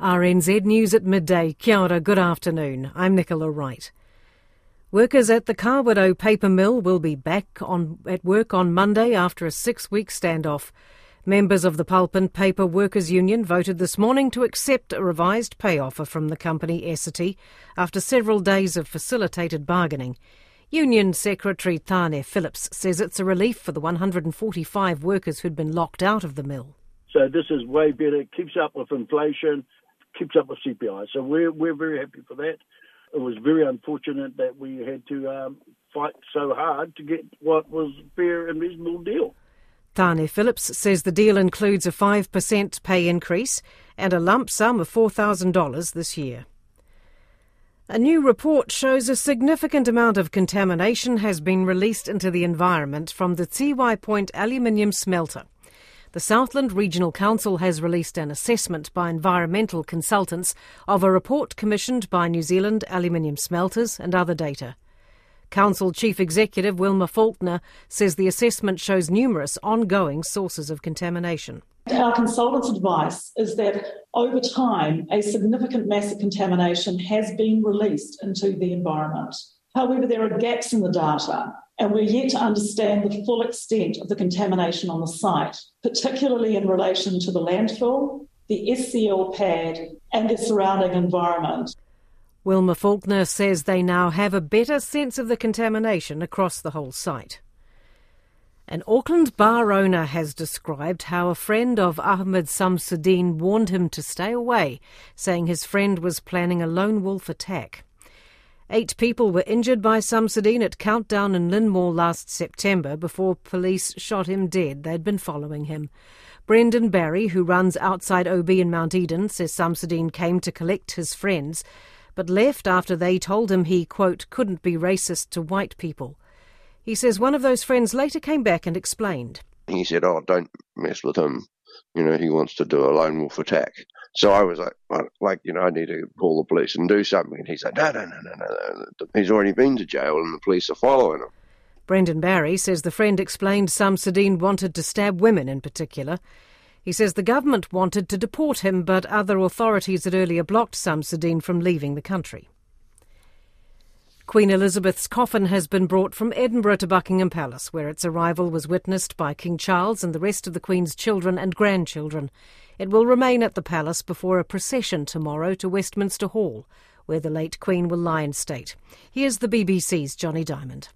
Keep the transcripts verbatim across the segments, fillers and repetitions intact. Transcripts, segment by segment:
R N Z News at midday. Kia ora, good afternoon. I'm Nicola Wright. Workers at the Kawerau paper mill will be back on at work on Monday after a six-week standoff. Members of the Pulp and Paper Workers Union voted this morning to accept a revised pay offer from the company Essity after several days of facilitated bargaining. Union Secretary Tāne Phillips says it's a relief for the one hundred forty-five workers who'd been locked out of the mill. So this is way better. It keeps up with inflation, keeps up with C P I. So we're, we're very happy for that. It was very unfortunate that we had to um, fight so hard to get what was a fair and reasonable deal. Tāne Phillips says the deal includes a five percent pay increase and a lump sum of four thousand dollars this year. A new report shows a significant amount of contamination has been released into the environment from the Tiwai Point aluminium smelter. The Southland Regional Council has released an assessment by environmental consultants of a report commissioned by New Zealand aluminium smelters and other data. Council Chief Executive Wilma Faulkner says the assessment shows numerous ongoing sources of contamination. Our consultants' advice is that over time a significant mass of contamination has been released into the environment. However, there are gaps in the data, and we're yet to understand the full extent of the contamination on the site, particularly in relation to the landfill, the S C L pad and the surrounding environment. Wilma Faulkner says they now have a better sense of the contamination across the whole site. An Auckland bar owner has described how a friend of Ahmed Samsudeen warned him to stay away, saying his friend was planning a lone wolf attack. Eight people were injured by Samsudeen at Countdown in Lynmore last September before police shot him dead. They'd been following him. Brendan Barry, who runs Outside O B in Mount Eden, says Samsudeen came to collect his friends, but left after they told him he, quote, couldn't be racist to white people. He says one of those friends later came back and explained. He said, oh, don't mess with him. You know, he wants to do a lone wolf attack. So I was like, like, you know, I need to call the police and do something. And he's like, no, no, no, no, no, no. He's already been to jail and the police are following him. Brendan Barry says the friend explained Samsudeen wanted to stab women in particular. He says the government wanted to deport him, but other authorities had earlier blocked Samsudeen from leaving the country. Queen Elizabeth's coffin has been brought from Edinburgh to Buckingham Palace, where its arrival was witnessed by King Charles and the rest of the Queen's children and grandchildren. It will remain at the palace before a procession tomorrow to Westminster Hall, where the late Queen will lie in state. Here's the B B C's Johnny Diamond.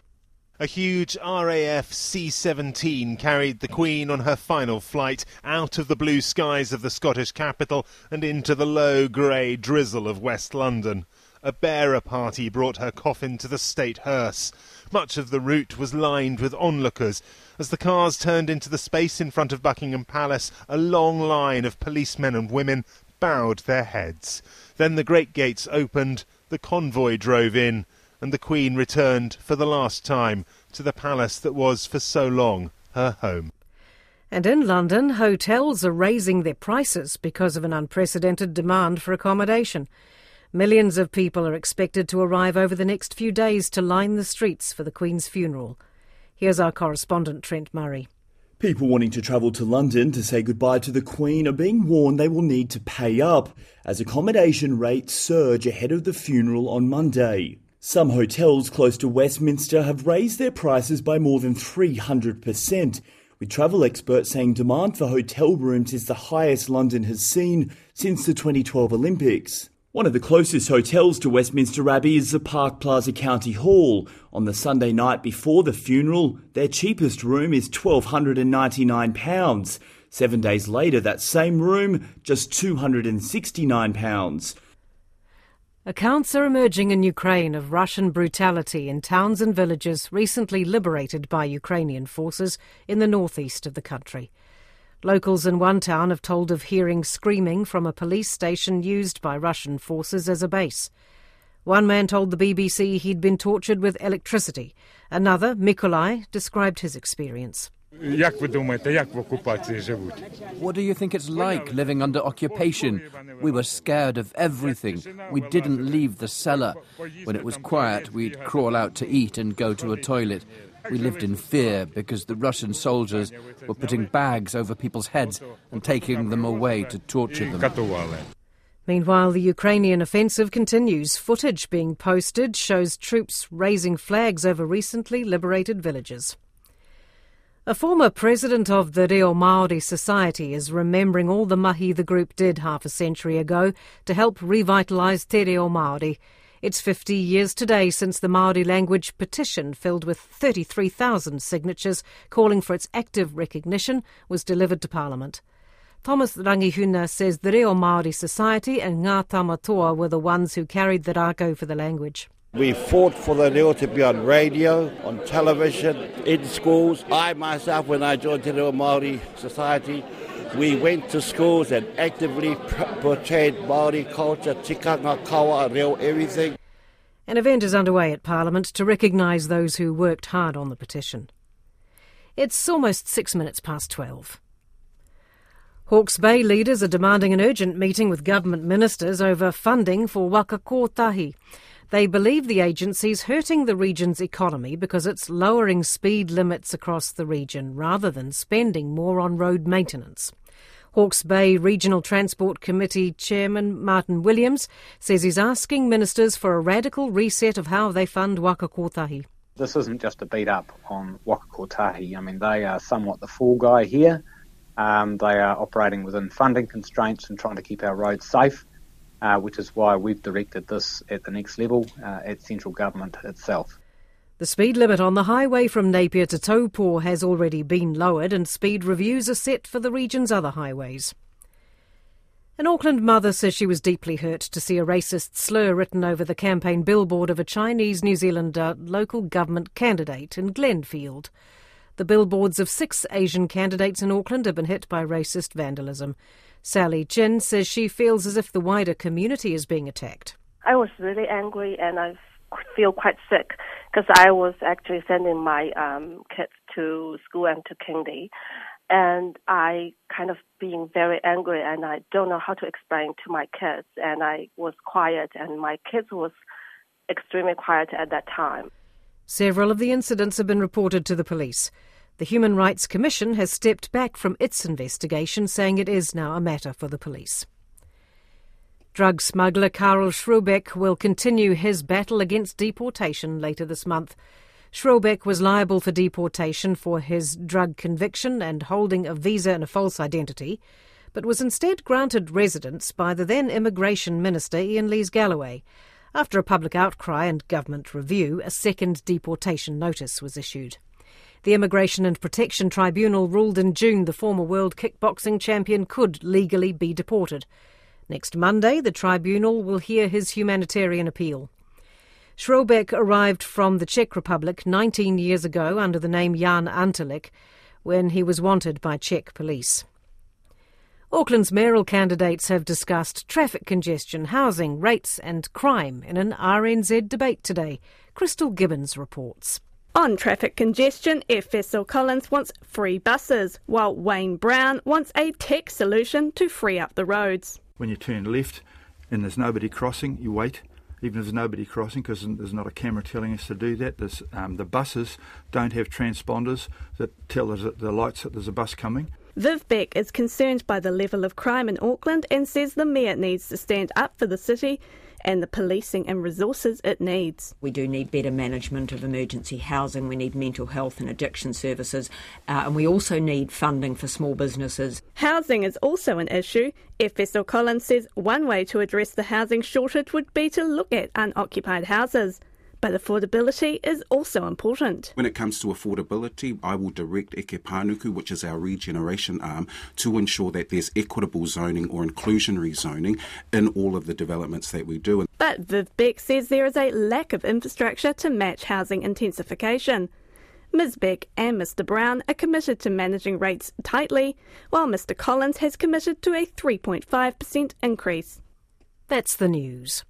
A huge R A F C seventeen carried the Queen on her final flight out of the blue skies of the Scottish capital and into the low grey drizzle of West London. A bearer party brought her coffin to the state hearse. Much of the route was lined with onlookers. As the cars turned into the space in front of Buckingham Palace, a long line of policemen and women bowed their heads. Then the great gates opened, the convoy drove in, and the Queen returned for the last time to the palace that was for so long her home. And in London, hotels are raising their prices because of an unprecedented demand for accommodation. Millions of people are expected to arrive over the next few days to line the streets for the Queen's funeral. Here's our correspondent Trent Murray. People wanting to travel to London to say goodbye to the Queen are being warned they will need to pay up as accommodation rates surge ahead of the funeral on Monday. Some hotels close to Westminster have raised their prices by more than three hundred percent, with travel experts saying demand for hotel rooms is the highest London has seen since the twenty twelve Olympics. One of the closest hotels to Westminster Abbey is the Park Plaza County Hall. On the Sunday night before the funeral, their cheapest room is one thousand two hundred ninety-nine pounds. Seven days later, that same room, just two hundred sixty-nine pounds. Accounts are emerging in Ukraine of Russian brutality in towns and villages recently liberated by Ukrainian forces in the northeast of the country. Locals in one town have told of hearing screaming from a police station used by Russian forces as a base. One man told the B B C he'd been tortured with electricity. Another, Mikolai, described his experience. What do you think it's like living under occupation? We were scared of everything. We didn't leave the cellar. When it was quiet, we'd crawl out to eat and go to a toilet. We lived in fear because the Russian soldiers were putting bags over people's heads and taking them away to torture them. Meanwhile, the Ukrainian offensive continues. Footage being posted shows troops raising flags over recently liberated villages. A former president of the Te Reo Māori Society is remembering all the mahi the group did half a century ago to help revitalise Te Reo Māori. It's fifty years today since the Māori language petition, filled with thirty-three thousand signatures calling for its active recognition, was delivered to Parliament. Thomas Rangihuna says the Te Reo Māori Society and Ngā Tamatoa were the ones who carried the rako for the language. We fought for the reo to be on radio, on television, in schools. I myself, when I joined Te Reo Māori Society, we went to schools and actively portrayed Māori culture, tikanga, kawa, reo, everything. An event is underway at Parliament to recognise those who worked hard on the petition. It's almost six minutes past twelve. Hawke's Bay leaders are demanding an urgent meeting with government ministers over funding for Waka Kotahi. They believe the agency's hurting the region's economy because it's lowering speed limits across the region rather than spending more on road maintenance. Hawke's Bay Regional Transport Committee Chairman Martin Williams says he's asking ministers for a radical reset of how they fund Waka Kotahi. This isn't just a beat up on Waka Kotahi. I mean, they are somewhat the fall guy here. Um, they are operating within funding constraints and trying to keep our roads safe, uh, which is why we've directed this at the next level, uh, at central government itself. The speed limit on the highway from Napier to Taupō has already been lowered, and speed reviews are set for the region's other highways. An Auckland mother says she was deeply hurt to see a racist slur written over the campaign billboard of a Chinese New Zealander local government candidate in Glenfield. The billboards of six Asian candidates in Auckland have been hit by racist vandalism. Sally Chen says she feels as if the wider community is being attacked. I was really angry and I feel quite sick because I was actually sending my um, kids to school and to kindy. And I kind of being very angry and I don't know how to explain to my kids. And I was quiet and my kids was extremely quiet at that time. Several of the incidents have been reported to the police. The Human Rights Commission has stepped back from its investigation, saying it is now a matter for the police. Drug smuggler Carl Shrubeck will continue his battle against deportation later this month. Shrubeck was liable for deportation for his drug conviction and holding a visa and a false identity, but was instead granted residence by the then Immigration Minister Ian Lees Galloway. After a public outcry and government review, a second deportation notice was issued. The Immigration and Protection Tribunal ruled in June the former world kickboxing champion could legally be deported. Next Monday, the tribunal will hear his humanitarian appeal. Shrubeck arrived from the Czech Republic nineteen years ago under the name Jan Antalik when he was wanted by Czech police. Auckland's mayoral candidates have discussed traffic congestion, housing, rates and crime in an R N Z debate today. Crystal Gibbons reports. On traffic congestion, Efeso Collins wants free buses, while Wayne Brown wants a tech solution to free up the roads. When you turn left and there's nobody crossing, you wait. Even if there's nobody crossing, because there's not a camera telling us to do that. There's, um, the buses don't have transponders that tell us at the lights that there's a bus coming. Viv Beck is concerned by the level of crime in Auckland and says the Mayor needs to stand up for the city and the policing and resources it needs. We do need better management of emergency housing, we need mental health and addiction services, uh, and we also need funding for small businesses. Housing is also an issue. Efeso Collins says one way to address the housing shortage would be to look at unoccupied houses. But affordability is also important. When it comes to affordability, I will direct Eke Pānuku, which is our regeneration arm, to ensure that there's equitable zoning or inclusionary zoning in all of the developments that we do. But Viv Beck says there is a lack of infrastructure to match housing intensification. Ms Beck and Mr Brown are committed to managing rates tightly, while Mr Collins has committed to a three point five percent increase. That's the news.